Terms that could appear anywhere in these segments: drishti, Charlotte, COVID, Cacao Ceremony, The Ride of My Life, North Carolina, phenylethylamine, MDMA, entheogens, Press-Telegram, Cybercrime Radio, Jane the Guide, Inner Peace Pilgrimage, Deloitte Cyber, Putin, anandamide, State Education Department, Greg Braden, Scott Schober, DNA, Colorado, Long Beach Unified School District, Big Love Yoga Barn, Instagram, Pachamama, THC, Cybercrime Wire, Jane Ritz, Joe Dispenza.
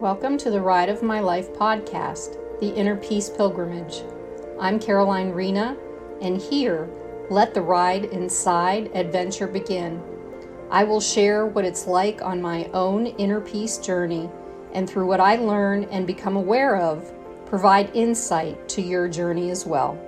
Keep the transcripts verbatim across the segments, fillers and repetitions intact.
Welcome to the Ride of My Life podcast, The Inner Peace Pilgrimage. I'm Caroline Rena, and here, let the ride inside adventure begin. I will share what it's like on my own inner peace journey, and through what I learn and become aware of, provide insight to your journey as well.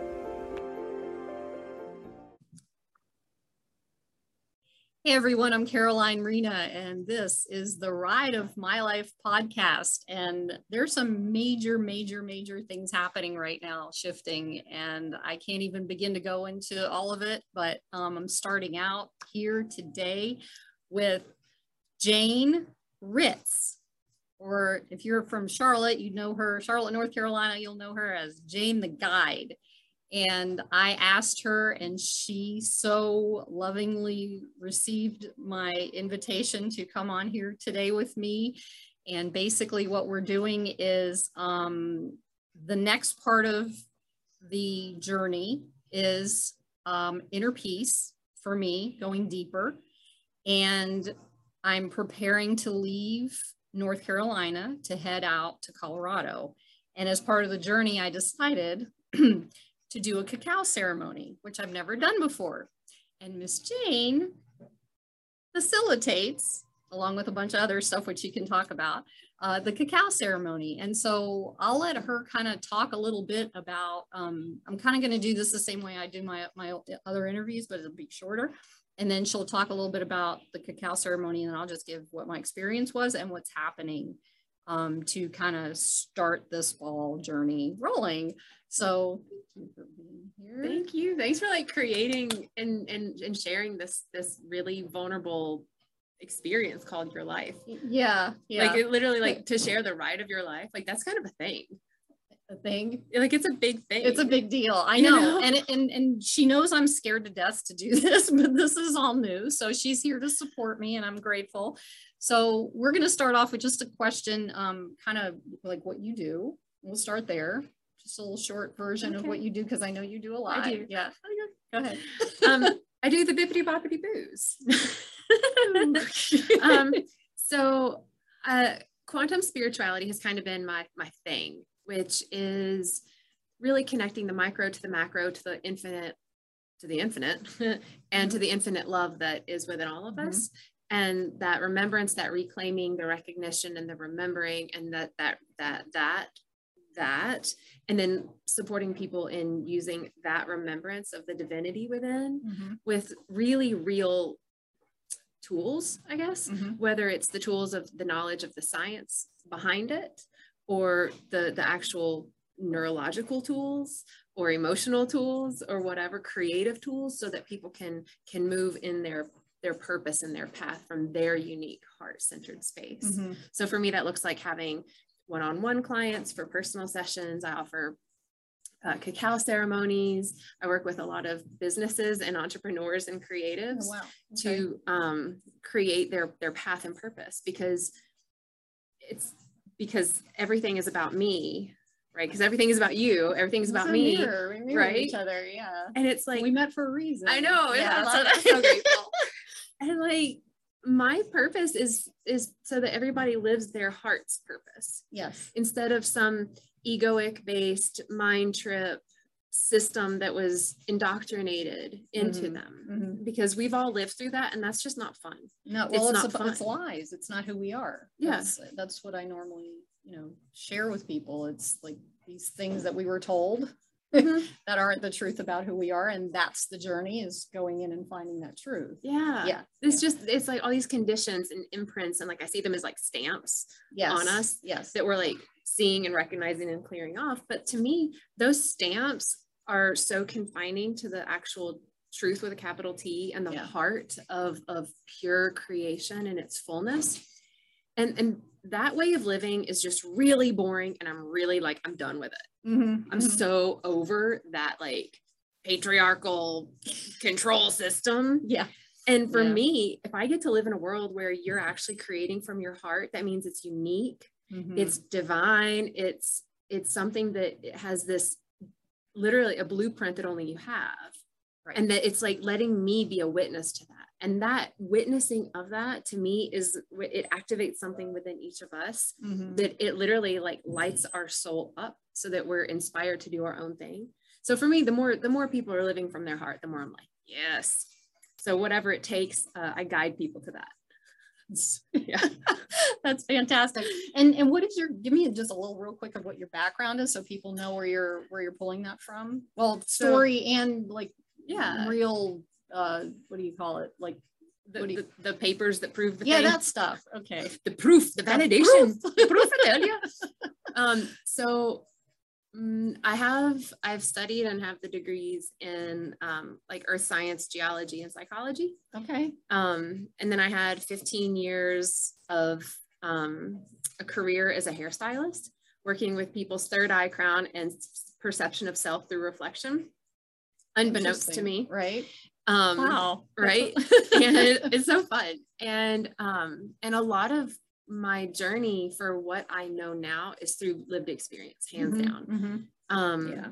Hey everyone, I'm Caroline Rena, and this is the Ride of My Life podcast. And there's some major, major, major things happening right now, shifting, and I can't even begin to go into all of it, but um, I'm starting out here today with Jane Ritz, or if you're from Charlotte, you know her, Charlotte, North Carolina, you'll know her as Jane the Guide. And I asked her, and she so lovingly received my invitation to come on here today with me. And basically what we're doing is um, the next part of the journey is um, inner peace for me, going deeper. And I'm preparing to leave North Carolina to head out to Colorado. And as part of the journey, I decided to do a cacao ceremony, which I've never done before. And Miss Jane facilitates, along with a bunch of other stuff which you can talk about, uh, the cacao ceremony. And so I'll let her kind of talk a little bit about, um, I'm kind of going to do this the same way I do my, my other interviews, but it'll be shorter. And then she'll talk a little bit about the cacao ceremony, and I'll just give what my experience was and what's happening um, to kind of start this ball journey rolling. So thank you for being here. Thank you. Thanks for like creating and, and, and sharing this, this really vulnerable experience called your life. Yeah. Yeah. Like it literally like to share the ride of your life. Like that's kind of a thing. A thing. Like it's a big thing. It's a big deal. I know. You know? And, and, and she knows I'm scared to death to do this, but this is all new. So she's here to support me, and I'm grateful. So we're going to start off with just a question, um, kind of like what you do. We'll start there. Just a little short version okay. of what you do, because I know you do a lot. I do. Yeah. Go ahead. um, I do the bippity boppity boos. um, so uh, quantum spirituality has kind of been my my thing, which is really connecting the micro to the macro, to the infinite, to the infinite, and mm-hmm. to the infinite love that is within all of mm-hmm. us. And that remembrance, that reclaiming, the recognition, and the remembering, and that that that that. that and then supporting people in using that remembrance of the divinity within mm-hmm. with really real tools, I guess, mm-hmm. whether it's the tools of the knowledge of the science behind it, or the the actual neurological tools or emotional tools or whatever, creative tools, so that people can can move in their their purpose and their path from their unique heart-centered space. Mm-hmm. So for me, that looks like having one-on-one clients for personal sessions. I offer uh, cacao ceremonies. I work with a lot of businesses and entrepreneurs and creatives oh, wow. okay. to um, create their, their path and purpose, because it's because everything is about me, right? Because everything is about you. Everything's about me, mirror. We mirror right? each other, yeah. And it's like, we met for a reason. I know. Yeah, so that's so grateful. And like, my purpose is is so that everybody lives their heart's purpose. Yes. Instead of some egoic based mind trip system that was indoctrinated into mm-hmm. them, mm-hmm. because we've all lived through that, and that's just not fun. No, well, it's, it's, not a, it's lies. It's not who we are. Yes. That's, that's what I normally, you know, share with people. It's like these things that we were told mm-hmm. that aren't the truth about who we are, and that's the journey, is going in and finding that truth. Yeah, yeah. It's yeah. just it's like all these conditions and imprints, and like I see them as like stamps yes. on us, yes, that we're like seeing and recognizing and clearing off. But to me, those stamps are so confining to the actual truth with a capital T and the yeah. heart of of pure creation and its fullness. And and that way of living is just really boring, and I'm really like I'm done with it. Mm-hmm, I'm mm-hmm. so over that like patriarchal control system. Yeah. And for yeah. me, if I get to live in a world where you're actually creating from your heart, that means it's unique, mm-hmm. it's divine, it's it's something that has this literally a blueprint that only you have. Right. And that it's like letting me be a witness to that And that witnessing of that, to me, is, it activates something within each of us, mm-hmm. that it literally like lights our soul up so that we're inspired to do our own thing. So for me, the more, the more people are living from their heart, the more I'm like, yes. So whatever it takes, uh, I guide people to that. Yeah, that's fantastic. And and what is your, give me just a little real quick of what your background is so people know where you're where you're pulling that from. Well, story so, and like yeah, real uh what do you call it? Like the you, the, the papers that prove the yeah, thing. That stuff. Okay. The proof, the validation. Proof, proof I tell you. Um so um, I have I've studied and have the degrees in um like earth science, geology, and psychology. Okay. Um and then I had fifteen years of um a career as a hairstylist, working with people's third eye, crown, and perception of self through reflection, unbeknownst to me. Right. Um wow. Right. And it, it's so fun. And um and a lot of my journey for what I know now is through lived experience, hands mm-hmm, down. Mm-hmm. Um, yeah.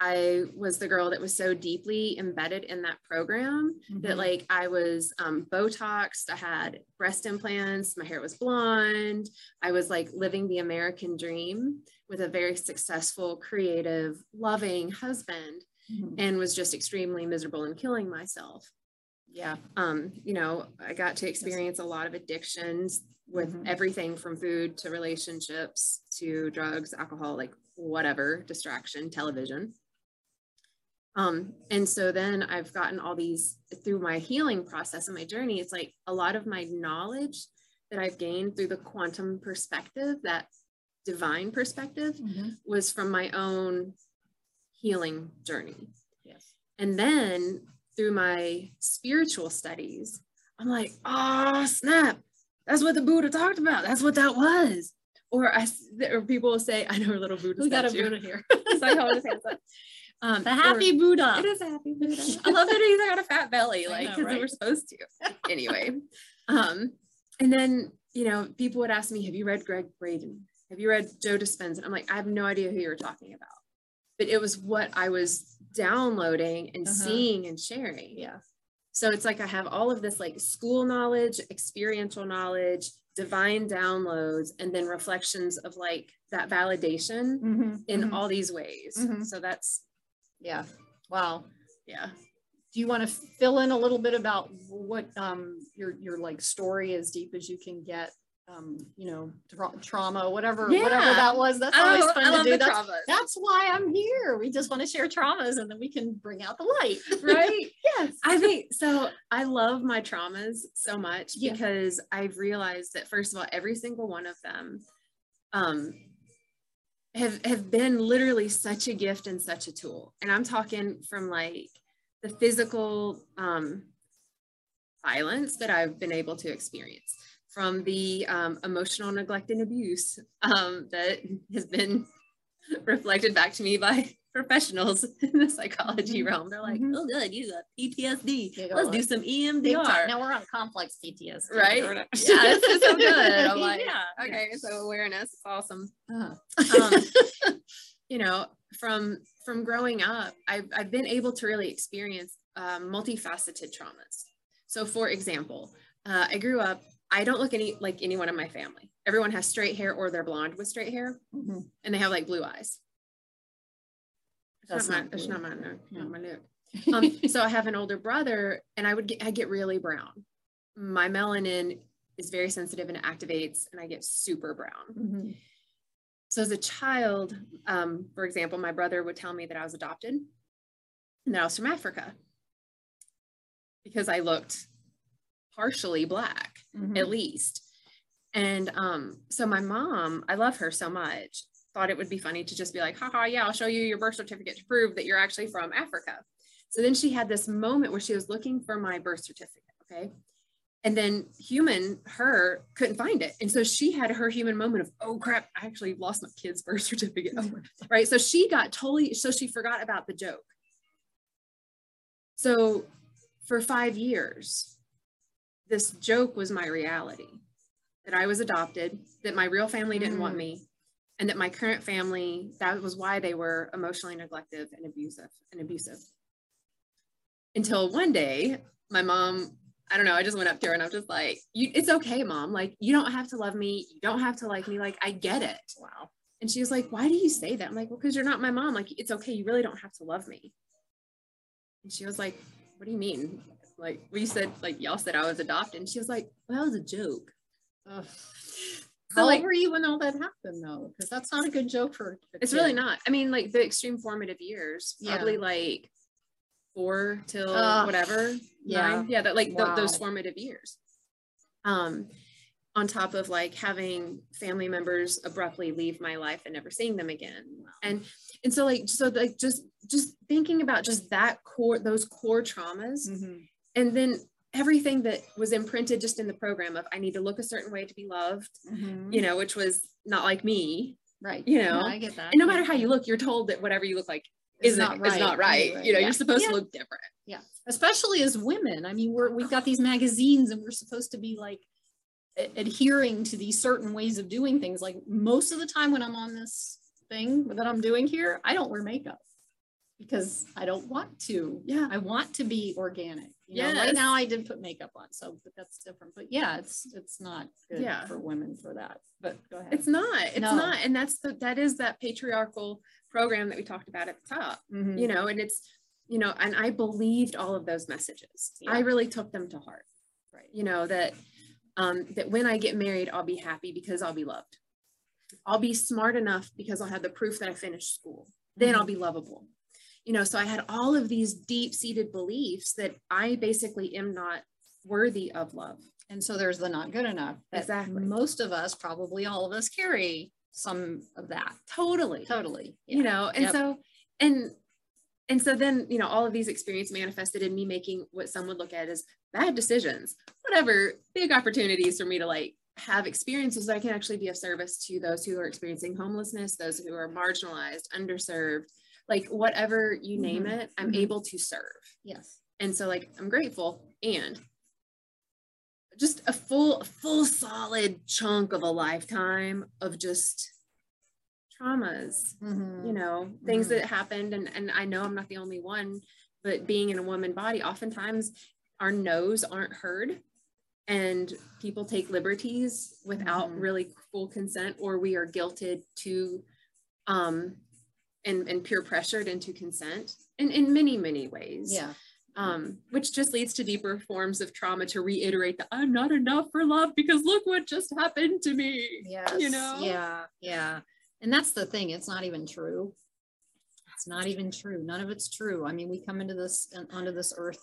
I was the girl that was so deeply embedded in that program mm-hmm. that like I was um, Botoxed, I had breast implants, my hair was blonde. I was like living the American dream with a very successful, creative, loving husband, mm-hmm. and was just extremely miserable and killing myself. Yeah. Um, you know, I got to experience a lot of addictions, with mm-hmm. everything from food to relationships to drugs, alcohol, like whatever, distraction, television. Um, and so then I've gotten all these through my healing process and my journey. It's like a lot of my knowledge that I've gained through the quantum perspective, that divine perspective, mm-hmm. was from my own healing journey. Yes. And then through my spiritual studies, I'm like, oh, snap. That's what the Buddha talked about. That's what that was. Or I, or people will say, I know a little Buddha. We got a Buddha here. So I hold his hands up. Um, the happy or, Buddha. It is a happy Buddha. I love that he's got a fat belly, like, because right? We're supposed to. Anyway. Um, and then, you know, people would ask me, have you read Greg Braden? Have you read Joe Dispenza? And I'm like, I have no idea who you're talking about. But it was what I was downloading and uh-huh. seeing and sharing. Yeah. So it's like I have all of this like school knowledge, experiential knowledge, divine downloads, and then reflections of like that validation mm-hmm, in mm-hmm. all these ways. Mm-hmm. So that's, yeah. Wow. Yeah. Do you want to fill in a little bit about what um, your, your like story, as deep as you can get? Um, you know, tra trauma, whatever, yeah. whatever that was. That's always oh, fun to do. That's, that's why I'm here. We just want to share traumas, and then we can bring out the light, right? Yes. I think so. I love my traumas so much yeah. because I've realized that, first of all, every single one of them um, have, have been literally such a gift and such a tool. And I'm talking from like the physical um, violence that I've been able to experience, from the um, emotional neglect and abuse um, that has been reflected back to me by professionals in the psychology mm-hmm. realm. They're like, mm-hmm. oh good, you got P T S D. You got Let's like, do some E M D R. Now we're on complex P T S D. Right? Yeah, this is so good. I'm like, yeah. Okay, so awareness is awesome. Uh-huh. um, you know, from, from growing up, I've, I've been able to really experience uh, multifaceted traumas. So for example, uh, I grew up, I don't look any like anyone in my family. Everyone has straight hair, or they're blonde with straight hair, mm-hmm. and they have like blue eyes. That's, that's not, my, that's not my look. No. Not my look. Um, so I have an older brother, and I would get, I get really brown. My melanin is very sensitive and activates, and I get super brown. Mm-hmm. So as a child, um, for example, my brother would tell me that I was adopted, and that I was from Africa, because I looked partially black, mm-hmm. at least. And um, so my mom, I love her so much, thought it would be funny to just be like, haha, yeah, I'll show you your birth certificate to prove that you're actually from Africa. So then she had this moment where she was looking for my birth certificate, okay? And then human, her, couldn't find it. And so she had her human moment of, oh crap, I actually lost my kid's birth certificate, oh, right? So she got totally, so she forgot about the joke. So for five years, this joke was my reality, that I was adopted, that my real family didn't mm. want me, and that my current family, that was why they were emotionally neglective and abusive and abusive. Until one day, my mom I don't know. I just went up to her and I'm just like, you, it's okay, mom. Like, you don't have to love me. You don't have to like me. Like, I get it. Wow. And she was like, why do you say that? I'm like, well, cause you're not my mom. Like, it's okay. You really don't have to love me. And she was like, what do you mean? Like, we said, like, y'all said I was adopted. And she was like, well, it was a joke. Ugh. So How like, old were you when all that happened though? Because that's not a good joke for a kid. It's really not. I mean, like the extreme formative years, yeah. probably like four till uh, whatever. Yeah. Nine. Yeah. That like wow. th- those formative years. Um, on top of like having family members abruptly leave my life and never seeing them again. Wow. And, and so like, so like just, just thinking about just that core, those core traumas. Mm-hmm. And then everything that was imprinted just in the program of, I need to look a certain way to be loved, mm-hmm. you know, which was not like me. Right. You know, no, I get that. And no matter how you look, you're told that whatever you look like is not right. It's not right. Anyway, you know, yeah. you're supposed yeah. to look different. Yeah. Especially as women. I mean, we're, we've got these magazines and we're supposed to be like adhering to these certain ways of doing things. Like most of the time when I'm on this thing that I'm doing here, I don't wear makeup. Because I don't want to. Yeah. I want to be organic. You know, yes. Right now I did put makeup on, so but that's different. But yeah, it's it's not good yeah. for women for that. But go ahead. It's not. It's no. not. And that's the that is that patriarchal program that we talked about at the top. Mm-hmm. You know, and it's, you know, and I believed all of those messages. Yeah. I really took them to heart. Right. You know, that um that when I get married, I'll be happy because I'll be loved. I'll be smart enough because I'll have the proof that I finished school. Then mm-hmm. I'll be lovable. You know, so I had all of these deep-seated beliefs that I basically am not worthy of love. And so there's the not good enough. Exactly. Most of us, probably all of us, carry some of that. Totally. Totally. Yeah. You know, and yep. so, and, and so then, you know, all of these experiences manifested in me making what some would look at as bad decisions, whatever, big opportunities for me to like have experiences that I can actually be of service to those who are experiencing homelessness, those who are marginalized, underserved, like whatever you name mm-hmm. it, I'm mm-hmm. able to serve. Yes. And so like, I'm grateful. And just a full, full solid chunk of a lifetime of just traumas, mm-hmm. you know, things mm-hmm. that happened. And, and I know I'm not the only one, but being in a woman body, oftentimes our no's aren't heard and people take liberties without mm-hmm. really full consent, or we are guilted to, um, And, and peer pressured into consent in, in many, many ways. Yeah. Um, which just leads to deeper forms of trauma to reiterate that I'm not enough for love because look what just happened to me. Yes. You know? Yeah. Yeah. And that's the thing. It's not even true. It's not even true. None of it's true. I mean, we come into this, onto this earth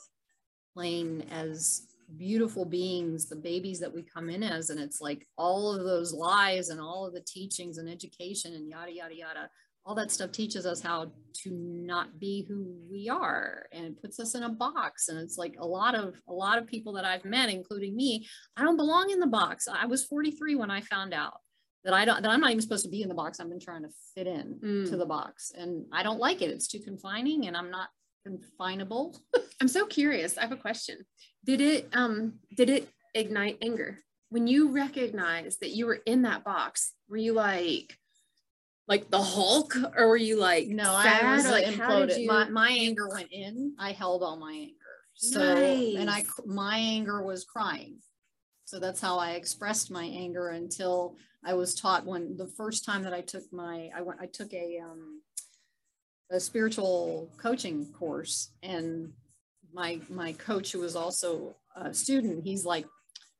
plane as beautiful beings, the babies that we come in as, and it's like all of those lies and all of the teachings and education and yada, yada, yada. All that stuff teaches us how to not be who we are, and it puts us in a box. And it's like a lot of a lot of people that I've met, including me, I don't belong in the box. I was forty-three when I found out that I don't that I'm not even supposed to be in the box. I've been trying to fit in mm. to the box, and I don't like it. It's too confining, and I'm not confinable. I'm so curious. I have a question. Did it um did it ignite anger when you recognized that you were in that box? Were you like? Like the Hulk, or were you like no sad? I was like imploded. You... my, my anger went in. I held all my anger, so nice. And I my anger was crying, so that's how I expressed my anger until I was taught when the first time that I took my I went I took a um a spiritual coaching course, and my my coach, who was also a student, he's like,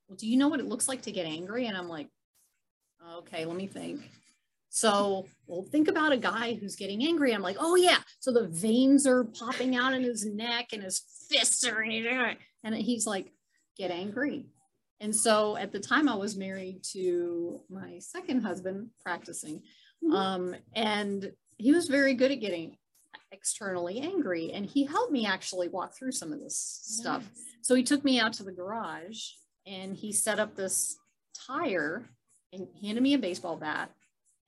well, do you know what it looks like to get angry? And I'm like, okay, let me think. So, well, think about a guy who's getting angry. I'm like, oh yeah. So the veins are popping out in his neck and his fists are, and he's like, get angry. And so at the time I was married to my second husband practicing, mm-hmm. um, and he was very good at getting externally angry. And he helped me actually walk through some of this yes. stuff. So he took me out to the garage and he set up this tire and handed me a baseball bat.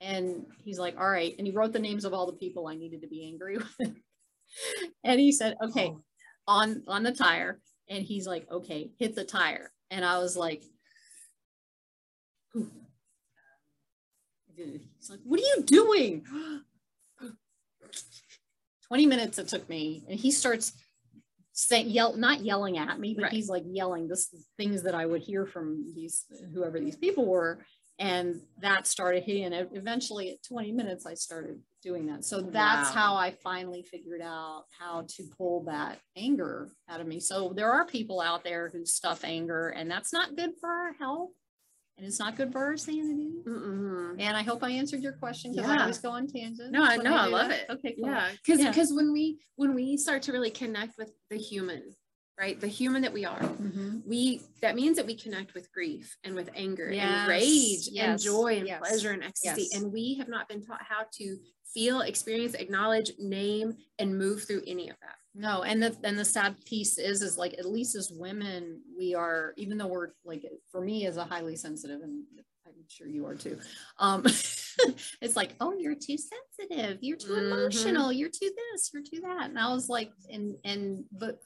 And he's like, all right. And he wrote the names of all the people I needed to be angry with. And he said, okay, oh. on, on the tire. And he's like, okay, hit the tire. And I was like, he's like, what are you doing? twenty minutes it took me. And he starts say, yell, not yelling at me, but right. he's like yelling this things that I would hear from these, whoever these people were. And that started hitting. And eventually at twenty minutes, I started doing that. So that's wow. how I finally figured out how to pull that anger out of me. So there are people out there who stuff anger, and that's not good for our health. And it's not good for our sanity. Mm-hmm. And I hope I answered your question, because yeah. I always go on tangents. No, I know. I, I love that. It. Okay, cool. Yeah. Because yeah. because when we when we start to really connect with the human, right? The human that we are, mm-hmm. we that means that we connect with grief and with anger yes. and rage yes. and joy and yes. pleasure and ecstasy. Yes. And we have not been taught how to feel, experience, acknowledge, name, and move through any of that. No, and the and the sad piece is, is like, at least as women, we are, even though we're like, for me as a highly sensitive, and I'm sure you are too, um, it's like, oh, you're too sensitive, you're too mm-hmm. emotional, you're too this, you're too that. And I was like, and, and, but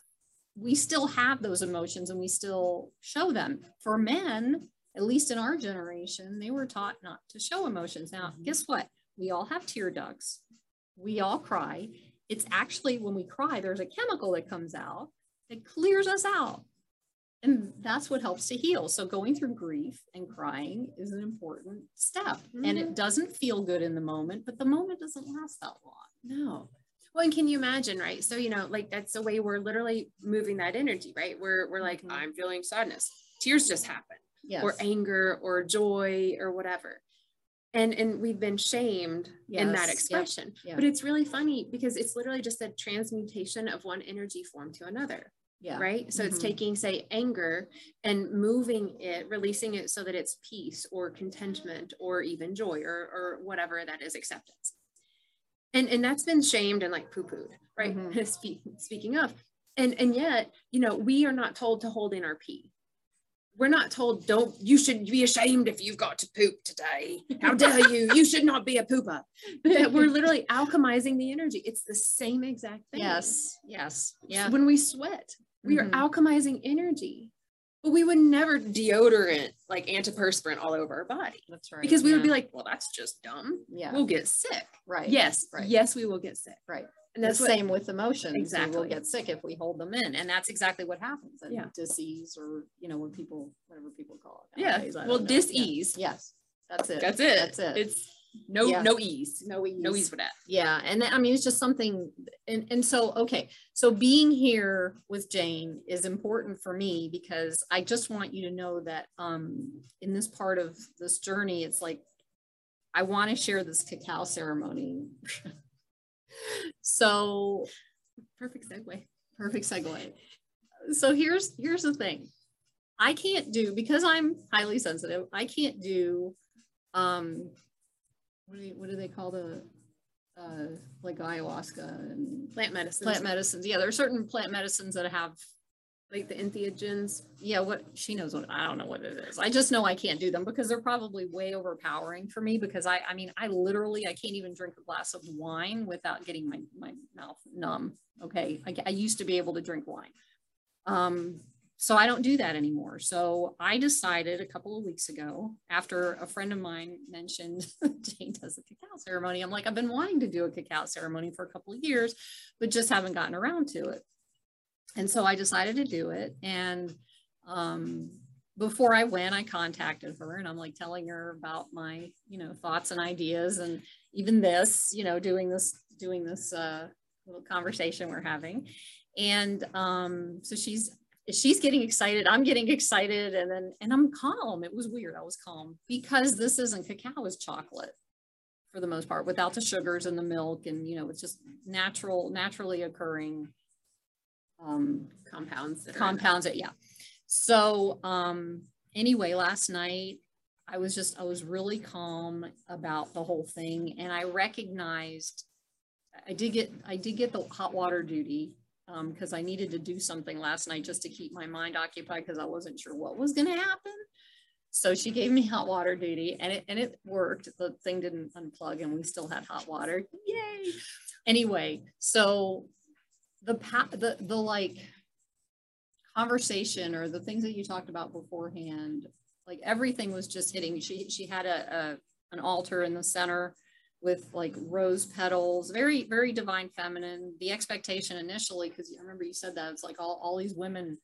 we still have those emotions and we still show them. For men, at least in our generation, they were taught not to show emotions. Now, mm-hmm. guess what? We all have tear ducts. We all cry. It's actually, when we cry, there's a chemical that comes out that clears us out. And that's what helps to heal. So going through grief and crying is an important step. Mm-hmm. And it doesn't feel good in the moment, but the moment doesn't last that long. No. Well, and can you imagine, right? So, you know, like, that's the way we're literally moving that energy, right? We're, we're like, mm-hmm. I'm feeling sadness. Tears just happen. Yes. Or anger or joy or whatever. And, and we've been shamed yes, in that expression, yeah, yeah. but it's really funny because it's literally just a transmutation of one energy form to another, yeah. right? So mm-hmm. it's taking, say, anger and moving it, releasing it so that it's peace or contentment or even joy or, or whatever that is, acceptance. And, and that's been shamed and like poo-pooed, right? Mm-hmm. Spe- speaking of, and, and yet, you know, we are not told to hold in our pee. We're not told, don't, you should be ashamed if you've got to poop today. How dare you? You should not be a pooper. That we're literally alchemizing the energy. It's the same exact thing. Yes. Yes. Yeah. When we sweat, we mm-hmm. are alchemizing energy, but we would never deodorant, like antiperspirant all over our body. That's right. Because we yeah. would be like, well, that's just dumb. Yeah. We'll get sick. Right. Yes. Right. Yes, we will get sick. Right. And that's the what, same with emotions. Exactly. We'll get sick if we hold them in. And that's exactly what happens. And yeah. disease or, you know, when people, whatever people call it. Nowadays, yeah. Well, dis-ease. Yeah. Yes. That's it. That's it. That's it. It's no, yeah. no ease. No ease. No ease for that. Yeah. And I mean, it's just something. And, and so, okay. So being here with Jane is important for me because I just want you to know that um, in this part of this journey, it's like, I want to share this cacao ceremony. So perfect segue, perfect segue. So here's, here's the thing. I can't do, because I'm highly sensitive, I can't do, um, what do, you, what do they call the, uh, like ayahuasca and plant medicines, plant medicines. Yeah. There are certain plant medicines that have like the entheogens. Yeah. What she knows what, I don't know what it is. I just know I can't do them because they're probably way overpowering for me because I, I mean, I literally, I can't even drink a glass of wine without getting my, my mouth numb. Okay. I, I used to be able to drink wine. Um, so I don't do that anymore. So I decided a couple of weeks ago, after a friend of mine mentioned Jane does a cacao ceremony. I'm like, I've been wanting to do a cacao ceremony for a couple of years, but just haven't gotten around to it. And so I decided to do it. And um, before I went, I contacted her and I'm like telling her about my, you know, thoughts and ideas and even this, you know, doing this, doing this uh, little conversation we're having. And um, so she's, she's getting excited. I'm getting excited. And then, and I'm calm. It was weird. I was calm because this isn't cacao, it's chocolate. For the most part, without the sugars and the milk and, you know, it's just natural, naturally occurring um compounds that compounds it yeah so um anyway last night I was just I was really calm about the whole thing, and I recognized I did get I did get the hot water duty um because I needed to do something last night just to keep my mind occupied because I wasn't sure what was going to happen. So she gave me hot water duty, and it and it worked. The thing didn't unplug and we still had hot water. Yay. Anyway, so The, pa- the the like conversation or the things that you talked about beforehand, like everything was just hitting. She she had a, a an altar in the center with like rose petals, very, very divine feminine. The expectation initially, because I remember you said that, it's like all, all these women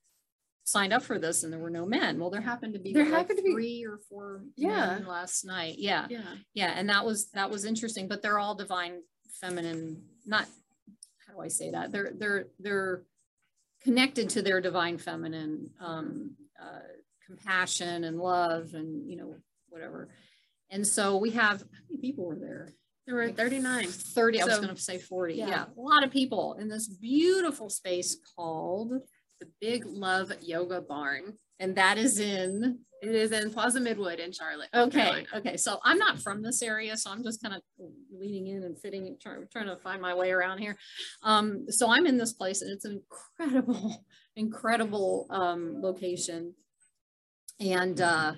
signed up for this and there were no men. Well, there happened to be there like happened to be three or four yeah. men last night. Yeah. Yeah. Yeah. And that was, that was interesting, but they're all divine feminine, not, how do I say that? They're, they're, they're connected to their divine feminine, um, uh, compassion and love and, you know, whatever. And so we have, how many people were there? There were like thirty-nine. thirty, so, I was going to say forty. Yeah. Yeah. A lot of people in this beautiful space called the Big Love Yoga Barn. And that is in? It is in Plaza Midwood in Charlotte. Okay. Carolina. Okay. So I'm not from this area, so I'm just kind of leaning in and fitting, try, trying to find my way around here. Um, so I'm in this place and it's an incredible, incredible um, location. And uh,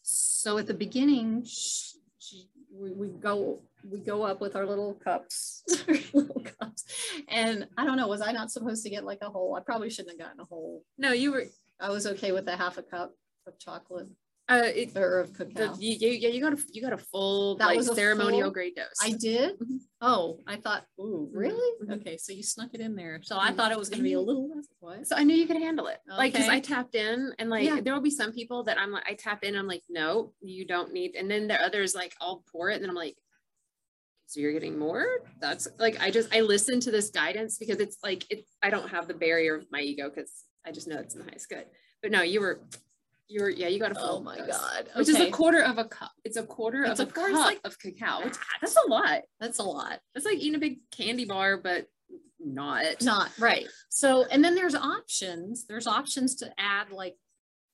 so at the beginning, she, she, we, we go we go up with our little cups, our little cups, and I don't know, was I not supposed to get like a whole? I probably shouldn't have gotten a whole. No, you were. I was okay with a half a cup of chocolate. Uh, it, or of cacao. The, you, you, you got a you got a full that like was a ceremonial full, grade dose. I did. Mm-hmm. Oh, I thought. Ooh, really? Mm-hmm. Okay, so you snuck it in there. So I thought it was going to be a little less. What? So I knew you could handle it. Okay. Like, because I tapped in, and like yeah. there will be some people that I'm like, I tap in, I'm like, no, you don't need. And then there are others like, I'll pour it, and then I'm like, so you're getting more? That's like, I just I listen to this guidance because it's like it. I don't have the barrier of my ego because I just know it's in the highest good. But no, you were. You're, yeah, you got a full oh my dose, god, okay. Which is a quarter of a cup. It's a quarter it's of a, a cup like, of cacao. Which, that's a lot. That's a lot. That's like eating a big candy bar, but not not right. So, and then there's options. There's options to add like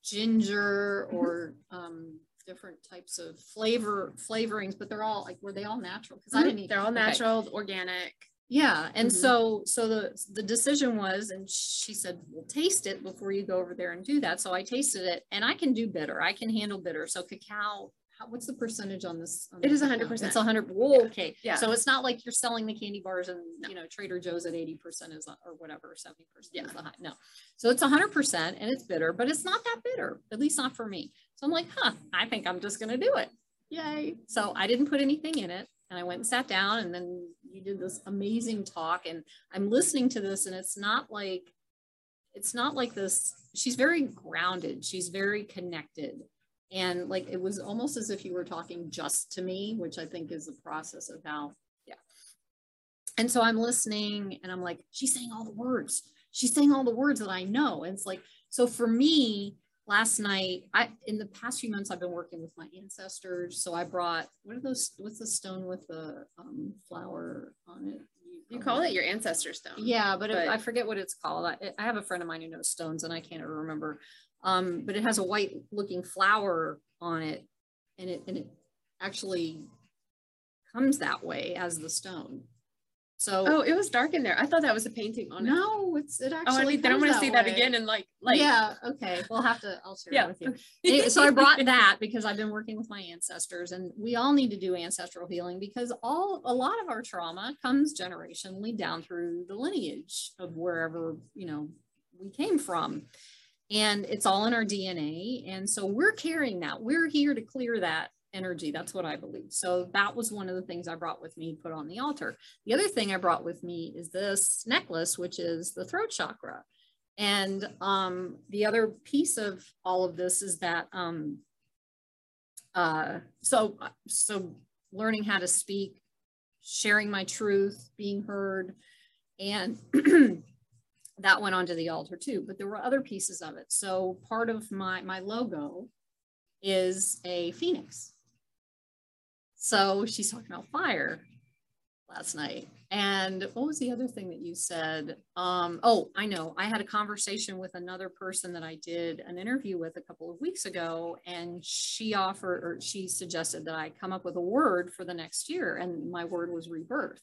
ginger or um, different types of flavor flavorings, but they're all like were they all natural? Because mm-hmm. I didn't eat. They're all natural, okay. Organic. Yeah, and mm-hmm. so so the the decision was, and she said, well, taste it before you go over there and do that. So I tasted it, and I can do bitter. I can handle bitter. So cacao, how, what's the percentage on this? On it is one hundred percent. It's one hundred. Whoa, yeah. Okay. Yeah. So it's not like you're selling the candy bars and, no. you know, Trader Joe's at eighty percent is, or whatever, seventy percent yeah. is the high. No. So it's one hundred percent, and it's bitter, but it's not that bitter, at least not for me. So I'm like, huh, I think I'm just going to do it. Yay. So I didn't put anything in it. And I went and sat down, and then you did this amazing talk, and I'm listening to this, and it's not like, it's not like this, she's very grounded, she's very connected, and like, it was almost as if you were talking just to me, which I think is the process of how, yeah. And so I'm listening, and I'm like, she's saying all the words, she's saying all the words that I know, and it's like, so for me, last night, I in the past few months, I've been working with my ancestors. So I brought, what are those, what's the stone with the um, flower on it? You, you call it your ancestor stone. Yeah, but, but it, I forget what it's called. I, I have a friend of mine who knows stones and I can't remember. Um, but it has a white looking flower on it. And it, and it actually comes that way as the stone. So, oh, it was dark in there. I thought that was a painting on it. No, it's it actually. Oh, I mean, then I'm going to see way. that again and like, like. Yeah. Okay. We'll have to. I'll share yeah. it with you. Anyway, so I brought that because I've been working with my ancestors, and we all need to do ancestral healing because all a lot of our trauma comes generationally down through the lineage of wherever you know we came from, and it's all in our D N A. And so we're carrying that. We're here to clear that energy. That's what I believe. So that was one of the things I brought with me, put on the altar. The other thing I brought with me is this necklace, which is the throat chakra. And um, the other piece of all of this is that, um, uh, so, so learning how to speak, sharing my truth, being heard, and that went onto the altar too, but there were other pieces of it. So part of my, my logo is a phoenix. So she's talking about fire last night. And what was the other thing that you said? Um, oh, I know. I had a conversation with another person that I did an interview with a couple of weeks ago, and she offered, or she suggested that I come up with a word for the next year. And my word was rebirth.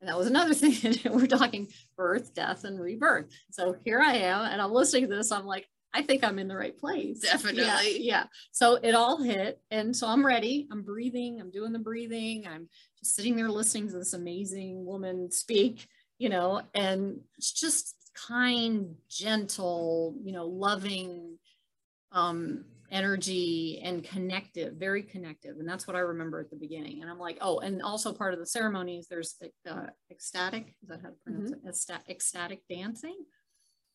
And that was another thing. We're talking birth, death, and rebirth. So here I am, and I'm listening to this. I'm like, I think I'm in the right place. Definitely. Yeah, yeah. So it all hit. And so I'm ready. I'm breathing. I'm doing the breathing. I'm just sitting there listening to this amazing woman speak, you know, and it's just kind, gentle, you know, loving, um, energy and connective, very connective. And that's what I remember at the beginning. And I'm like, oh, and also part of the ceremony is there's uh, ecstatic, is that how to pronounce mm-hmm. it? Ecstatic dancing,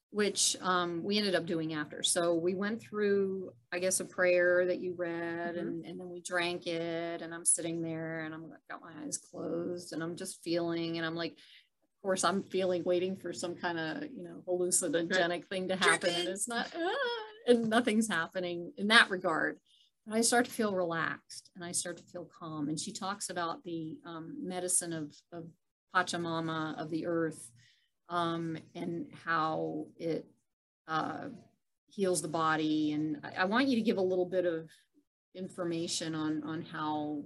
which um, we ended up doing after. So we went through, I guess, a prayer that you read mm-hmm. and, and then we drank it, and I'm sitting there and I'm got my eyes closed and I'm just feeling, and I'm like, of course I'm feeling, waiting for some kind of, you know, hallucinogenic thing to happen. And it's not, ah, and nothing's happening in that regard. And I start to feel relaxed and I start to feel calm. And she talks about the um, medicine of, of Pachamama, of the earth, um, and how it uh, heals the body. And I, I want you to give a little bit of information on, on how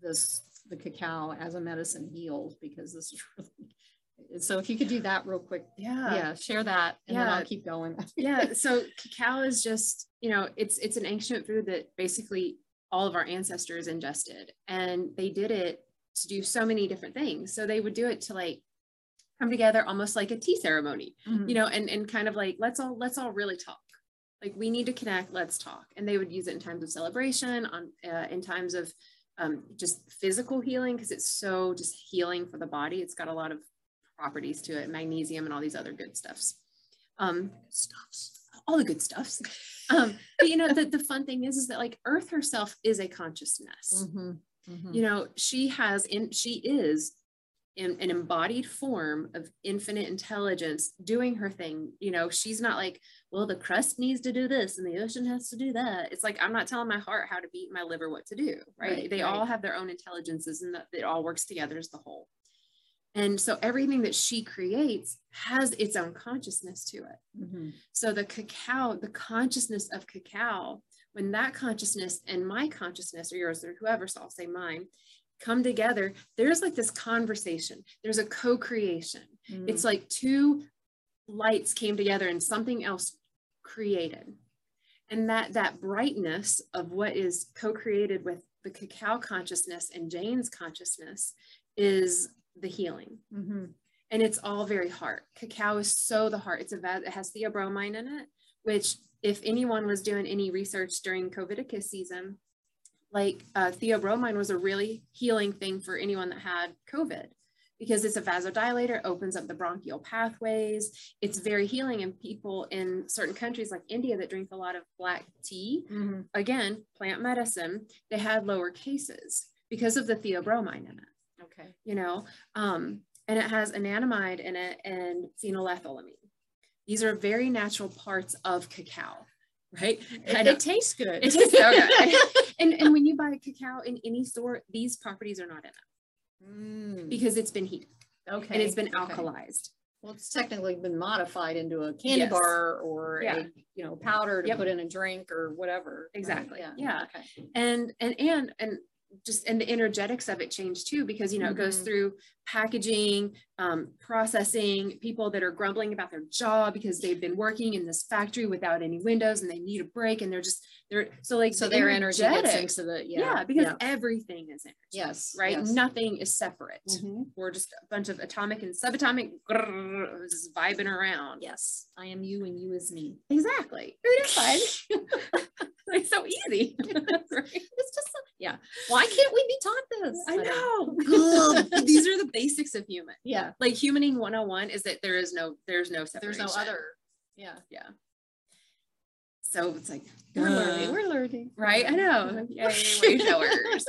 this, the cacao as a medicine heals, because this is really, so if you could do that real quick. Yeah. Yeah. Share that. And yeah. Then I'll keep going. Yeah. So cacao is just, you know, it's, it's an ancient food that basically all of our ancestors ingested, and they did it to do so many different things. So they would do it to like come together almost like a tea ceremony, mm-hmm. you know, and, and kind of like, let's all, let's all really talk. Like we need to connect, let's talk. And they would use it in times of celebration, on, uh, in times of um, just physical healing, because it's so just healing for the body. It's got a lot of properties to it, magnesium and all these other good stuffs, um stuffs all the good stuffs um but you know, the, the fun thing is is that like Earth herself is a consciousness. Mm-hmm. Mm-hmm. You know, she has in she is in an embodied form of infinite intelligence doing her thing. You know, she's not like, well, the crust needs to do this and the ocean has to do that. It's like, I'm not telling my heart how to beat, my liver what to do, right, right they right. all have their own intelligences, and that it all works together as the whole. And so everything that she creates has its own consciousness to it. Mm-hmm. So the cacao, the consciousness of cacao, when that consciousness and my consciousness, or yours or whoever, so I'll say mine, come together, there's like this conversation. There's a co-creation. Mm-hmm. It's like two lights came together and something else created. And that, that brightness of what is co-created with the cacao consciousness and Jane's consciousness is the healing. Mm-hmm. And it's all very heart. Cacao is so the heart. It's a va- it has theobromine in it, which if anyone was doing any research during COVID season, like uh, theobromine was a really healing thing for anyone that had COVID, because it's a vasodilator, opens up the bronchial pathways. It's very healing. And people in certain countries like India that drink a lot of black tea, mm-hmm. again, plant medicine, they had lower cases because of the theobromine in it. Okay. You know, um, and it has anandamide in it and phenylethylamine. These are very natural parts of cacao, right? And it, it tastes good. It tastes so good. and, and when you buy cacao in any store, these properties are not in it mm. because it's been heated. Okay. And it's been okay. alkalized. Well, it's technically been modified into a candy yes. bar or yeah. a, you know, powder to yep. put in a drink or whatever. Exactly. Right? Yeah. yeah. Okay. And, and, and, and, just and the energetics of it change too, because you know, mm-hmm. it goes through packaging, um, processing. People that are grumbling about their job because they've been working in this factory without any windows and they need a break, and they're just they're so like so the they're energetic to the yeah, yeah because yeah. everything is energy, yes right yes. nothing is separate. Mm-hmm. We're just a bunch of atomic and subatomic grrr, just vibing around. Yes, I am you and you is me. Exactly. It's fun. It's so easy. Right? It's just yeah. Why can't we be taught this? I know. These are the basics of human. Yeah. Like humaning one oh one is that there is no, there's no separation. There's no other. Yeah. Yeah. So it's like, we're uh, learning. We're learning. Right? I know. Yay, way showers.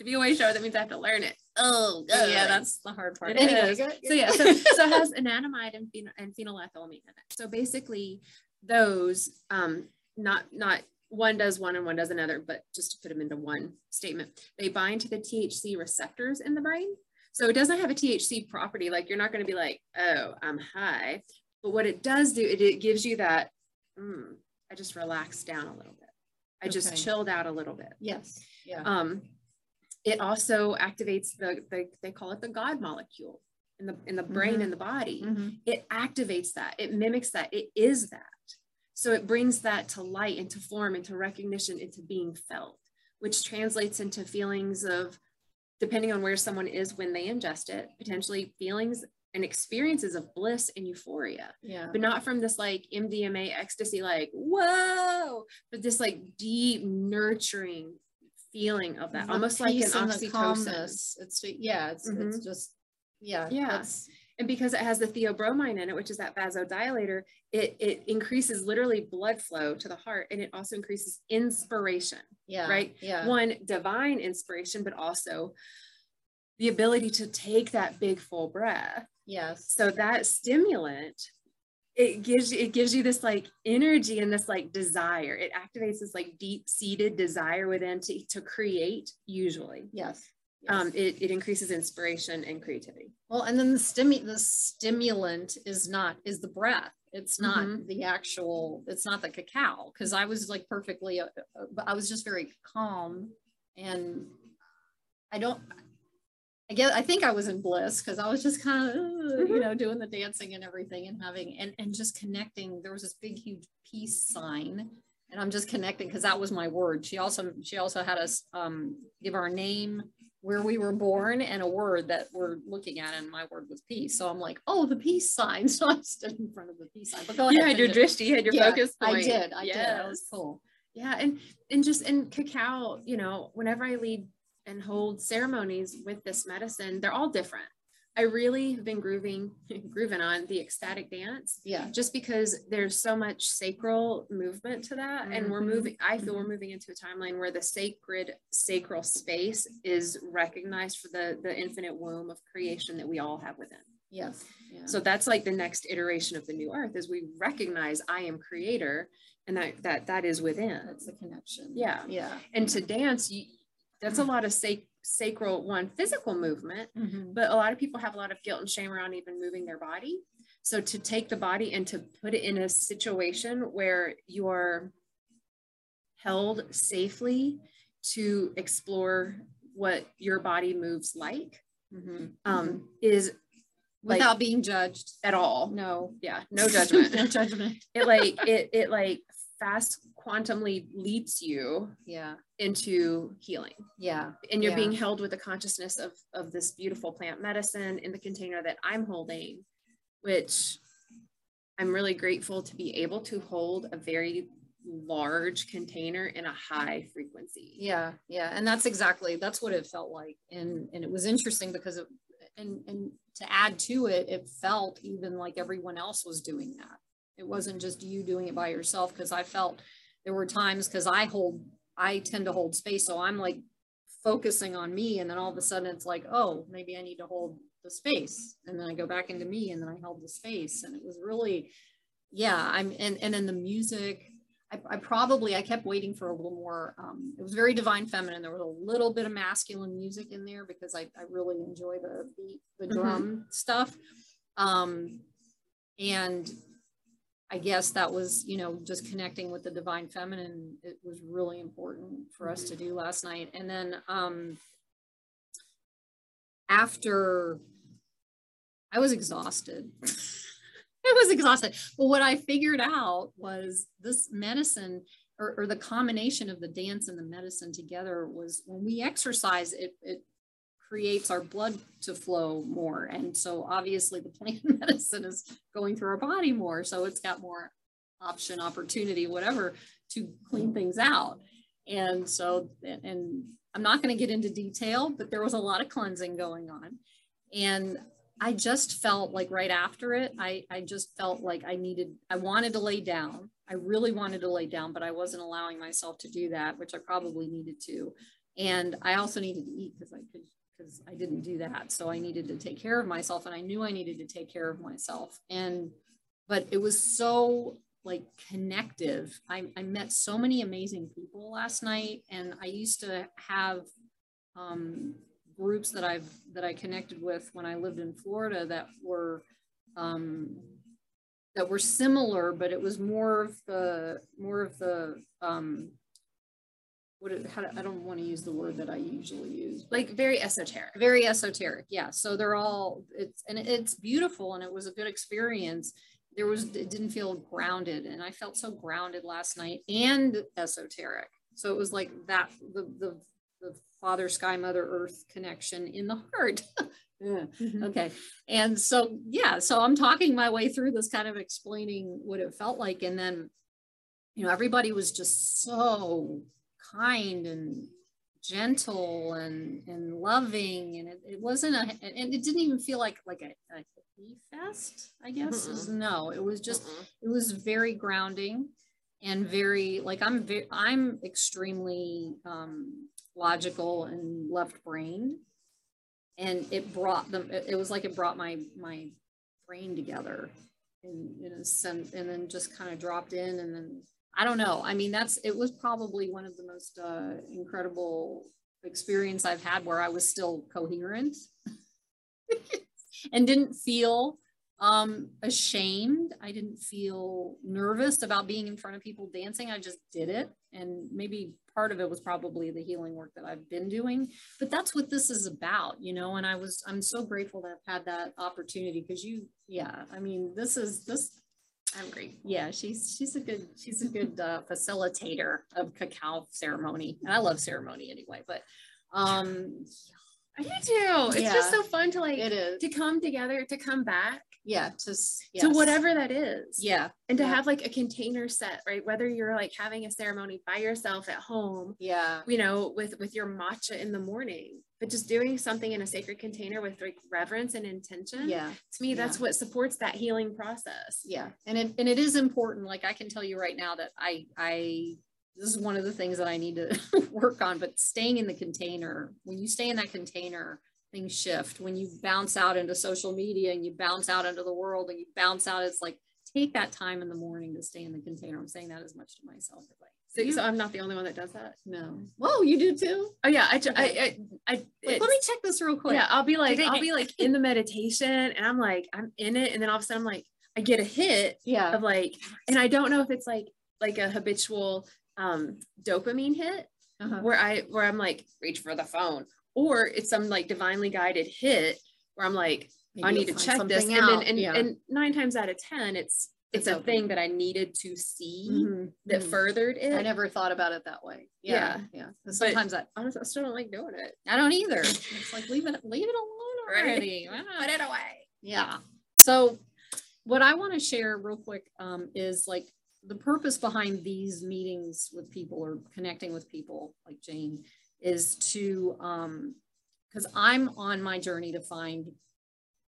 To be a way shower, that means I have to learn it. Oh, good. Yeah, that's the hard part. Anyway, so yeah, so, so it has anandamide and, phen- and phenylethylamine in it. So basically those, um, not, not, one does one and one does another, but just to put them into one statement, they bind to the T H C receptors in the brain. So it doesn't have a T H C property. Like you're not going to be like, oh, I'm high. But what it does do, it, it gives you that, mm, I just relaxed down a little bit. I okay. just chilled out a little bit. Yes. Yeah. Um, it also activates the, the, they call it the God molecule in the, in the brain mm-hmm. and the body. Mm-hmm. It activates that. It mimics that. It is that. So it brings that to light, into form, into recognition, into being felt, which translates into feelings of, depending on where someone is when they ingest it, potentially feelings and experiences of bliss and euphoria, yeah, but not from this like M D M A ecstasy, like, whoa, but this like deep nurturing feeling of that, the almost like an oxytocin. It's yeah, it's, mm-hmm. it's just, yeah. Yeah. And because it has the theobromine in it, which is that vasodilator, it, it increases literally blood flow to the heart. And it also increases inspiration, yeah, right? Yeah. One, divine inspiration, but also the ability to take that big full breath. Yes. So that stimulant, it gives you, it gives you this like energy and this like desire. It activates this like deep seated desire within to, to create usually. Yes. Yes. Um, it, it increases inspiration and creativity. Well, and then the stimu- the stimulant is not, is the breath. It's not mm-hmm. the actual, it's not the cacao. Cause I was like perfectly, uh, uh, I was just very calm, and I don't, I guess, I think I was in bliss cause I was just kind of, uh, mm-hmm. you know, doing the dancing and everything and having, and, and just connecting. There was this big, huge peace sign, and I'm just connecting because that was my word. She also, she also had us um, give our name, where we were born, and a word that we're looking at, and my word was peace. So I'm like, oh, the peace sign. So I stood in front of the peace sign. But go you ahead. Had your drishti, you had your yeah, focus point. I did. I yes. did. That was cool. Yeah. And, and just in cacao, you know, whenever I lead and hold ceremonies with this medicine, they're all different. I really have been grooving, grooving on the ecstatic dance. Yeah. Just because there's so much sacral movement to that. Mm-hmm. And we're moving, I feel we're moving into a timeline where the sacred sacral space is recognized for the, the infinite womb of creation that we all have within. Yes. Yeah. So that's like the next iteration of the new earth, is we recognize I am creator, and that, that, that is within. That's the connection. Yeah. Yeah. And to dance, you, that's a lot of sacred, sacral one physical movement, mm-hmm. but a lot of people have a lot of guilt and shame around even moving their body. So to take the body and to put it in a situation where you're held safely to explore what your body moves like, mm-hmm. um mm-hmm. is without like, being judged at all. No. Yeah, no judgment. No judgment. It like it it like fast quantumly leads you yeah into healing, yeah and you're yeah. being held with the consciousness of of this beautiful plant medicine in the container that I'm holding, which I'm really grateful to be able to hold a very large container in a high frequency. Yeah yeah and that's exactly that's what it felt like. And and it was interesting because it, and and to add to it, it felt even like everyone else was doing that. It wasn't just you doing it by yourself, because I felt there were times, because I hold, I tend to hold space. So I'm like focusing on me. And then all of a sudden it's like, oh, maybe I need to hold the space. And then I go back into me, and then I held the space. And it was really, yeah, I'm, and, and then the music, I, I probably, I kept waiting for a little more, um, it was very divine feminine. There was a little bit of masculine music in there because I, I really enjoy the beat, the drum mm-hmm. stuff. Um, and I guess that was, you know, just connecting with the divine feminine. It was really important for us to do last night. And then um, after, I was exhausted. I was exhausted. But what I figured out was this medicine, or, or the combination of the dance and the medicine together, was when we exercise, it, it creates our blood to flow more. And so obviously the plant medicine is going through our body more. So it's got more option, opportunity, whatever, to clean things out. And so, and I'm not going to get into detail, but there was a lot of cleansing going on. And I just felt like right after it, I, I just felt like I needed, I wanted to lay down. I really wanted to lay down, but I wasn't allowing myself to do that, which I probably needed to. And I also needed to eat because I could because I didn't do that. So I needed to take care of myself, and I knew I needed to take care of myself. And, but it was so like connective. I, I met so many amazing people last night, and I used to have um, groups that I've, that I connected with when I lived in Florida that were, um, that were similar, but it was more of the, more of the, um, What it, how, I don't want to use the word that I usually use. Like very esoteric. Very esoteric, yeah. So they're all, it's and it's beautiful, and it was a good experience. There was, it didn't feel grounded, and I felt so grounded last night and esoteric. So it was like that, the, the the Father Sky, Mother Earth connection in the heart. Yeah. Mm-hmm. Okay. And so, yeah, so I'm talking my way through this, kind of explaining what it felt like. And then, you know, everybody was just so kind and gentle and, and loving. And it, it wasn't a, and it didn't even feel like, like a, a hippie fest, I guess. Mm-hmm. No, it was just, mm-hmm. it was very grounding and very, like, I'm, ve- I'm extremely um, logical and left-brained. And it brought them, it was like it brought my my brain together in, in a sense, and then just kind of dropped in. And then, I don't know, I mean, that's, it was probably one of the most uh, incredible experience I've had where I was still coherent and didn't feel um, ashamed. I didn't feel nervous about being in front of people dancing. I just did it. And maybe part of it was probably the healing work that I've been doing, but that's what this is about, you know. And I was, I'm so grateful to have had that opportunity, because you, yeah, I mean, this is, this, I'm great. Yeah, she's, she's a good, she's a good uh, facilitator of Cacao Ceremony. And I love ceremony anyway, but um, I do too. It's yeah. just so fun to like, it is. to come together, to come back. Yeah, just yes. to whatever that is. Yeah. And to yeah. have like a container set, right? Whether you're like having a ceremony by yourself at home, yeah, you know, with, with your matcha in the morning, but just doing something in a sacred container with like reverence and intention. Yeah. To me, that's yeah. what supports that healing process. Yeah. And it, and it is important. Like, I can tell you right now that I, I, this is one of the things that I need to work on, but staying in the container, when you stay in that container, things shift. When you bounce out into social media and you bounce out into the world and you bounce out, it's like, take that time in the morning to stay in the container. I'm saying that as much to myself. Like, so, so I'm not the only one that does that? No. Whoa, you do too? Oh yeah. I, okay. I, I, I Wait, let me check this real quick. Yeah. I'll be like, I'll be like in the meditation and I'm like, I'm in it. And then all of a sudden I'm like, I get a hit yeah. of like, and I don't know if it's like, like a habitual um, dopamine hit uh-huh. where I, where I'm like, reach for the phone. Or it's some like divinely guided hit where I'm like, maybe I need to check this. And, then, and, yeah. and nine times out of ten, it's, it's, it's a open. thing that I needed to see mm-hmm. that mm-hmm. furthered it. I never thought about it that way. Yeah. Yeah. yeah. Sometimes I, honestly, I still don't like doing it. I don't either. It's like, leave it, leave it alone already. Right. Put it away. Yeah. So what I want to share real quick um, is like the purpose behind these meetings with people or connecting with people like Jane is to, um, because I'm on my journey to find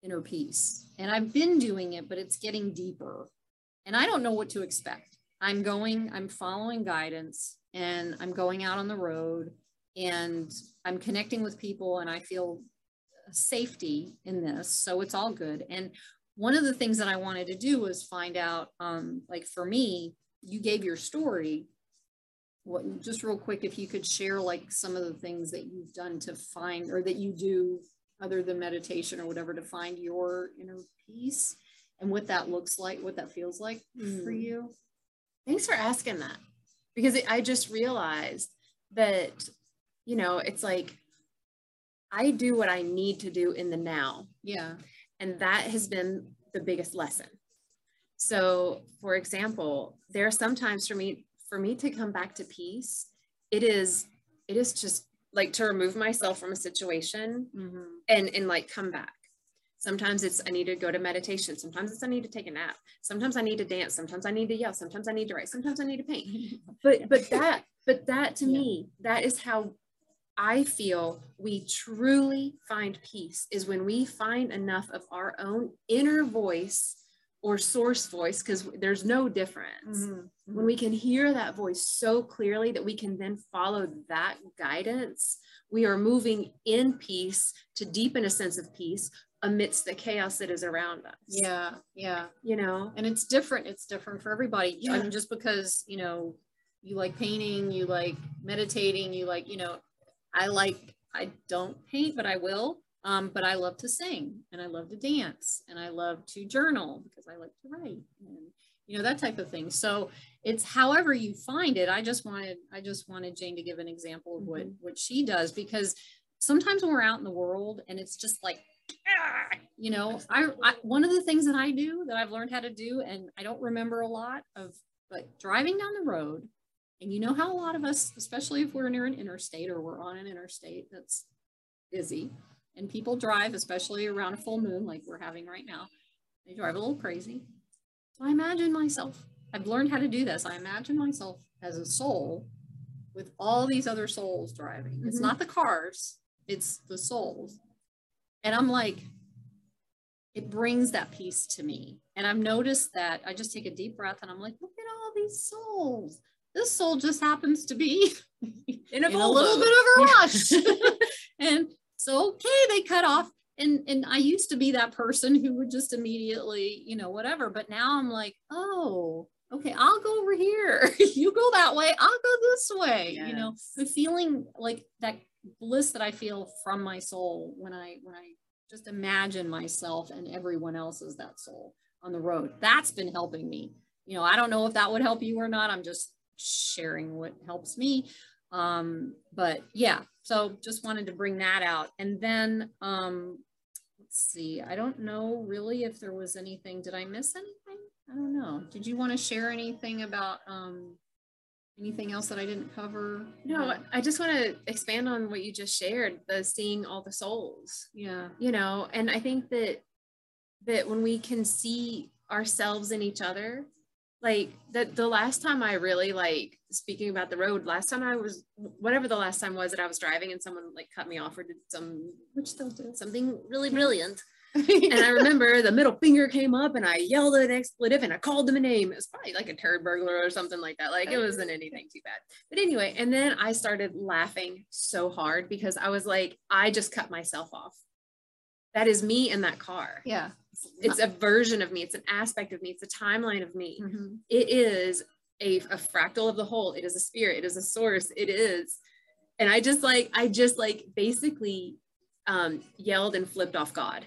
inner peace, and I've been doing it, but it's getting deeper, and I don't know what to expect. I'm going, I'm following guidance, and I'm going out on the road, and I'm connecting with people, and I feel safety in this, so it's all good. And one of the things that I wanted to do was find out, um, like for me, you gave your story. What, just real quick, if you could share like some of the things that you've done to find, or that you do other than meditation or whatever, to find your inner peace, and what that looks like, what that feels like mm. for you. Thanks for asking that, because I just realized that, you know, it's like I do what I need to do in the now. Yeah. And that has been the biggest lesson. So, for example, there are sometimes for me, for me to come back to peace, it is, it is just like to remove myself from a situation mm-hmm. and, and like come back. Sometimes it's, I need to go to meditation. Sometimes it's, I need to take a nap. Sometimes I need to dance. Sometimes I need to yell. Sometimes I need to write. Sometimes I need to paint. But, but that, but that to yeah. me, that is how I feel we truly find peace, is when we find enough of our own inner voice or source voice, because there's no difference. Mm-hmm. Mm-hmm. When we can hear that voice so clearly that we can then follow that guidance, we are moving in peace to deepen a sense of peace amidst the chaos that is around us. Yeah, yeah. You know? And it's different. It's different for everybody. Yeah. I mean, just because, you know, you like painting, you like meditating, you like, you know, I like, I don't paint, but I will. Um, but I love to sing, and I love to dance, and I love to journal, because I like to write, and you know, that type of thing. So it's however you find it. I just wanted, I just wanted Jane to give an example of what, what she does, because sometimes when we're out in the world and it's just like, ah, you know, I, I, one of the things that I do that I've learned how to do, and I don't remember a lot of, but driving down the road And you know how a lot of us, especially if we're near an interstate or we're on an interstate that's busy and people drive, especially around a full moon like we're having right now, they drive a little crazy. So I imagine myself, I've learned how to do this. I imagine myself as a soul with all these other souls driving. Mm-hmm. It's not the cars, it's the souls. And I'm like, it brings that peace to me. And I've noticed that I just take a deep breath and I'm like, look at all these souls. This soul just happens to be in a, in a little bit of a rush. And so, okay, they cut off. And, and I used to be that person who would just immediately, you know, whatever. But now I'm like, oh, okay, I'll go over here. You go that way. I'll go this way. Yes. You know, the feeling like that bliss that I feel from my soul when I, when I just imagine myself and everyone else as that soul on the road. That's been helping me. You know, I don't know if that would help you or not. I'm just sharing what helps me. Um, but yeah, so just wanted to bring that out. And then, um, let's see, I don't know really if there was anything, did I miss anything? I don't know. Did you want to share anything about, um, anything else that I didn't cover? No, I just want to expand on what you just shared, the seeing all the souls. Yeah. You know, and I think that, that when we can see ourselves in each other, like that the last time I really like speaking about the road, last time I was, whatever the last time was that I was driving and someone like cut me off or did some, which they'll do something really brilliant. And I remember the middle finger came up and I yelled an expletive and I called them a name. It was probably like a turd burglar or something like that. Like it wasn't anything too bad, but anyway. And then I started laughing so hard because I was like, I just cut myself off. That is me in that car. Yeah. It's a version of me. It's an aspect of me. It's a timeline of me. Mm-hmm. It is a, a fractal of the whole. It is a spirit. It is a source. It is. And I just like, I just like basically um, yelled and flipped off God.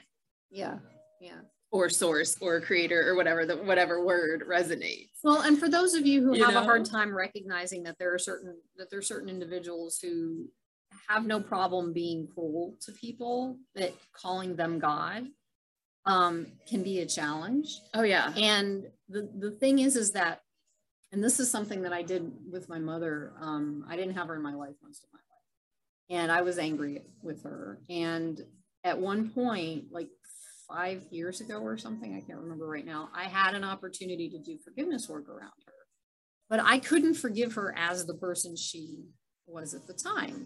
Yeah. Yeah. Or source or creator or whatever, the, whatever word resonates. Well, and for those of you who you have know? a hard time recognizing that there are certain, that there are certain individuals who have no problem being cruel to people, that calling them God um, can be a challenge. Oh yeah. And the, the thing is, is that, and this is something that I did with my mother. Um, I didn't have her in my life most of my life. And I was angry with her. And at one point, like five years ago or something, I can't remember right now, I had an opportunity to do forgiveness work around her, but I couldn't forgive her as the person she was at the time.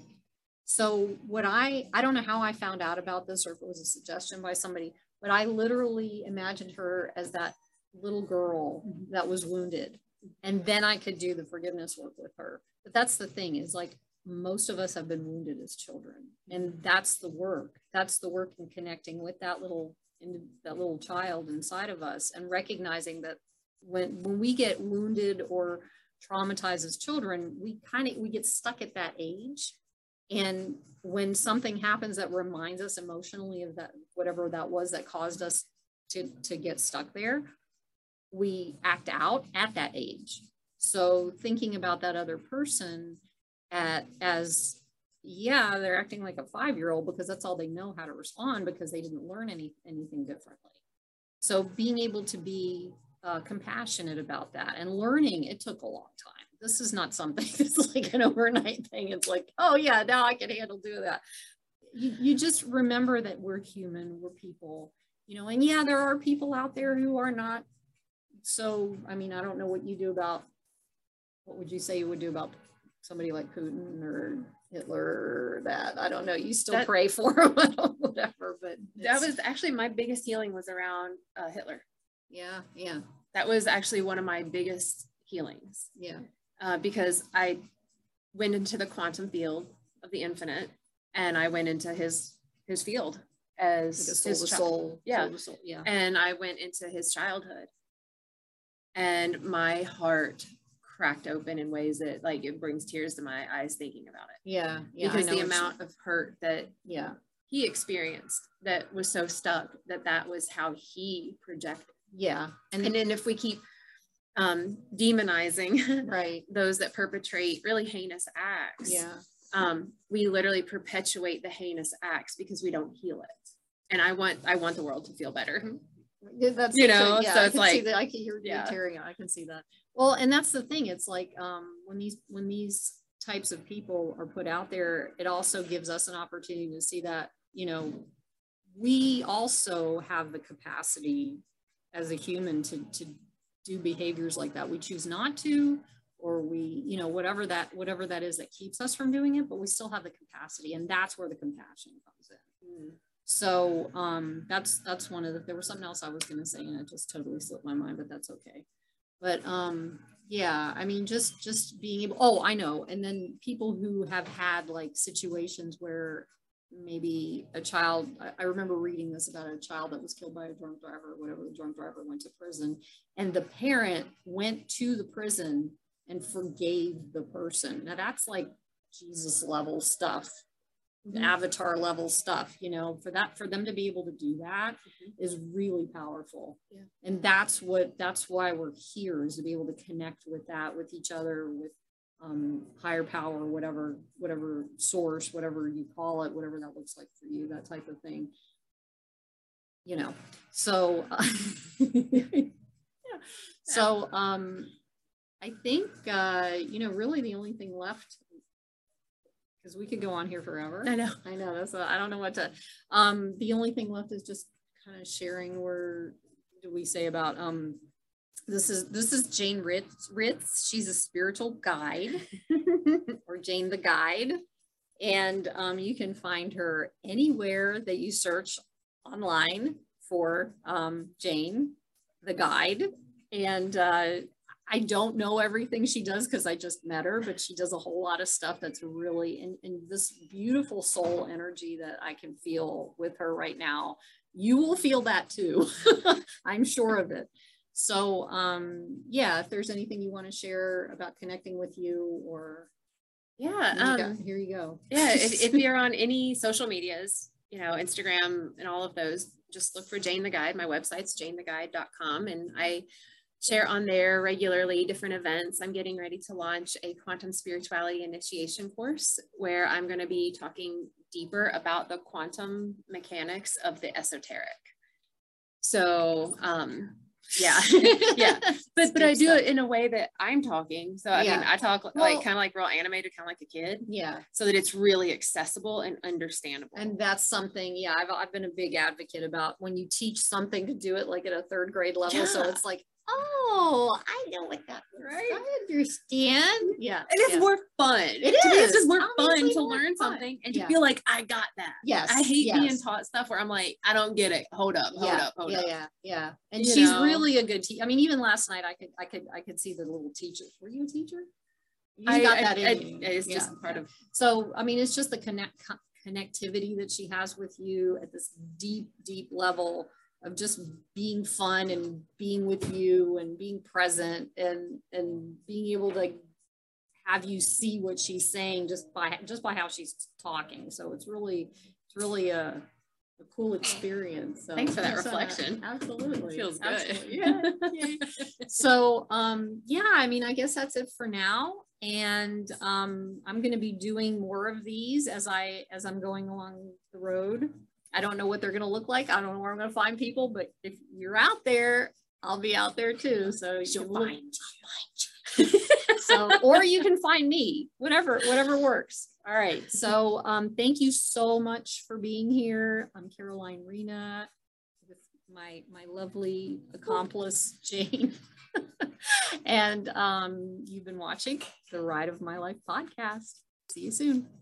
So what I, I don't know how I found out about this or if it was a suggestion by somebody, but I literally imagined her as that little girl mm-hmm. that was wounded. And then I could do the forgiveness work with her. But that's the thing is like, most of us have been wounded as children. And that's the work. That's the work in connecting with that little, in, that little child inside of us and recognizing that when, when we get wounded or traumatized as children, we kind of, we get stuck at that age. And when something happens that reminds us emotionally of that, whatever that was that caused us to, to get stuck there, we act out at that age. So thinking about that other person at, as, yeah, they're acting like a five-year-old because that's all they know how to respond because they didn't learn any, anything differently. So being able to be uh, compassionate about that and learning, it took a long time. This is not something that's like an overnight thing. It's like, oh yeah, now I can handle do that. You, you just remember that we're human, we're people, you know, and yeah, there are people out there who are not. So, I mean, I don't know what you do about, what would you say you would do about somebody like Putin or Hitler or that? I don't know. You still that, pray for them, whatever, but. That was actually my biggest healing was around uh, Hitler. Yeah. Yeah. That was actually one of my biggest healings. Yeah. Uh, because I went into the quantum field of the infinite, and I went into his his field as like soul his to soul, yeah. soul to soul, yeah. And I went into his childhood, and my heart cracked open in ways that like it brings tears to my eyes thinking about it. Yeah, yeah. Because the amount of hurt that yeah he experienced that was so stuck that that was how he projected. Yeah, and and then if we keep um demonizing right those that perpetrate really heinous acts, yeah um we literally perpetuate the heinous acts because we don't heal it. And i want i want the world to feel better. That's, you know, so, yeah, so it's like, I can hear you tearing up. I can see that. Well, and that's the thing. It's like, um, when these, when these types of people are put out there, it also gives us an opportunity to see that, you know, we also have the capacity as a human to, to do behaviors like that. We choose not to, or we, you know, whatever that, whatever that is that keeps us from doing it, but we still have the capacity, and that's where the compassion comes in. Mm. So um, that's, that's one of the, there was something else I was going to say, and it just totally slipped my mind, but that's okay. But um, yeah, I mean, just, just being able, oh, I know. And then people who have had like situations where maybe a child, I, I remember reading this about a child that was killed by a drunk driver, or whatever, the drunk driver went to prison, and the parent went to the prison and forgave the person. Now that's like Jesus level stuff. Mm-hmm. Avatar level stuff, you know, for that, for them to be able to do that, mm-hmm, is really powerful. Yeah. And that's what, that's why we're here, is to be able to connect with that, with each other, with um, higher power, whatever, whatever source, whatever you call it, whatever that looks like for you, that type of thing, you know, so, uh, yeah. So um, I think, uh, you know, really the only thing left, because we could go on here forever. I know. I know. That's a, I don't know what to, um, the only thing left is just kind of sharing, where do we say about, um, this is, this is Jane Ritz, Ritz. She's a spiritual guide, or Jane the Guide. And um, you can find her anywhere that you search online for um, Jane the Guide. And uh, I don't know everything she does because I just met her, but she does a whole lot of stuff that's really, and, and this beautiful soul energy that I can feel with her right now, you will feel that too. I'm sure of it. So um, yeah, if there's anything you want to share about connecting with you, or yeah, you um, got, here you go. Yeah, if, if you're on any social medias, you know, Instagram and all of those, just look for Jane the Guide. My website's jane the guide dot com, and I share on there regularly different events. I'm getting ready to launch a quantum spirituality initiation course where I'm going to be talking deeper about the quantum mechanics of the esoteric. So um, yeah, yeah, but but I do it in a way that I'm talking. So I yeah. mean, I talk like well, kind of like real animated, kind of like a kid. Yeah. So that it's really accessible and understandable. And that's something, yeah, I've, I've been a big advocate about, when you teach something, to do it like at a third grade level. Yeah. So it's like, oh, I know what that is. Right. I understand. Yeah. And it's yeah. more fun. It is. To me, it's just more Obviously fun to more learn fun. something and yeah. to feel like I got that. Yes. I hate yes. being taught stuff where I'm like, I don't get it. Hold up. Hold yeah. up. Hold yeah, up. Yeah. Yeah. And you she's know. really a good teacher. I mean, even last night, I could, I could, I could see the little teacher. Were you a teacher? You I got I, that I, in. I, it's yeah. just part yeah. of. So, I mean, it's just the connect connectivity that she has with you at this deep, deep level, of just being fun and being with you and being present and, and being able to have you see what she's saying just by, just by how she's talking. So it's really, it's really a, a cool experience. So thanks for that reflection. That. Absolutely. It feels good. Absolutely. Yeah. Yeah. So, um, yeah, I mean, I guess that's it for now. And um, I'm going to be doing more of these as I, as I'm going along the road. I don't know what they're going to look like. I don't know where I'm going to find people, but if you're out there, I'll be out there too. So you'll find, find you. So, or you can find me, whatever, whatever works. All right. So um, thank you so much for being here. I'm Caroline Rena with my, my lovely accomplice, Jane. And um, you've been watching The Ride of My Life podcast. See you soon.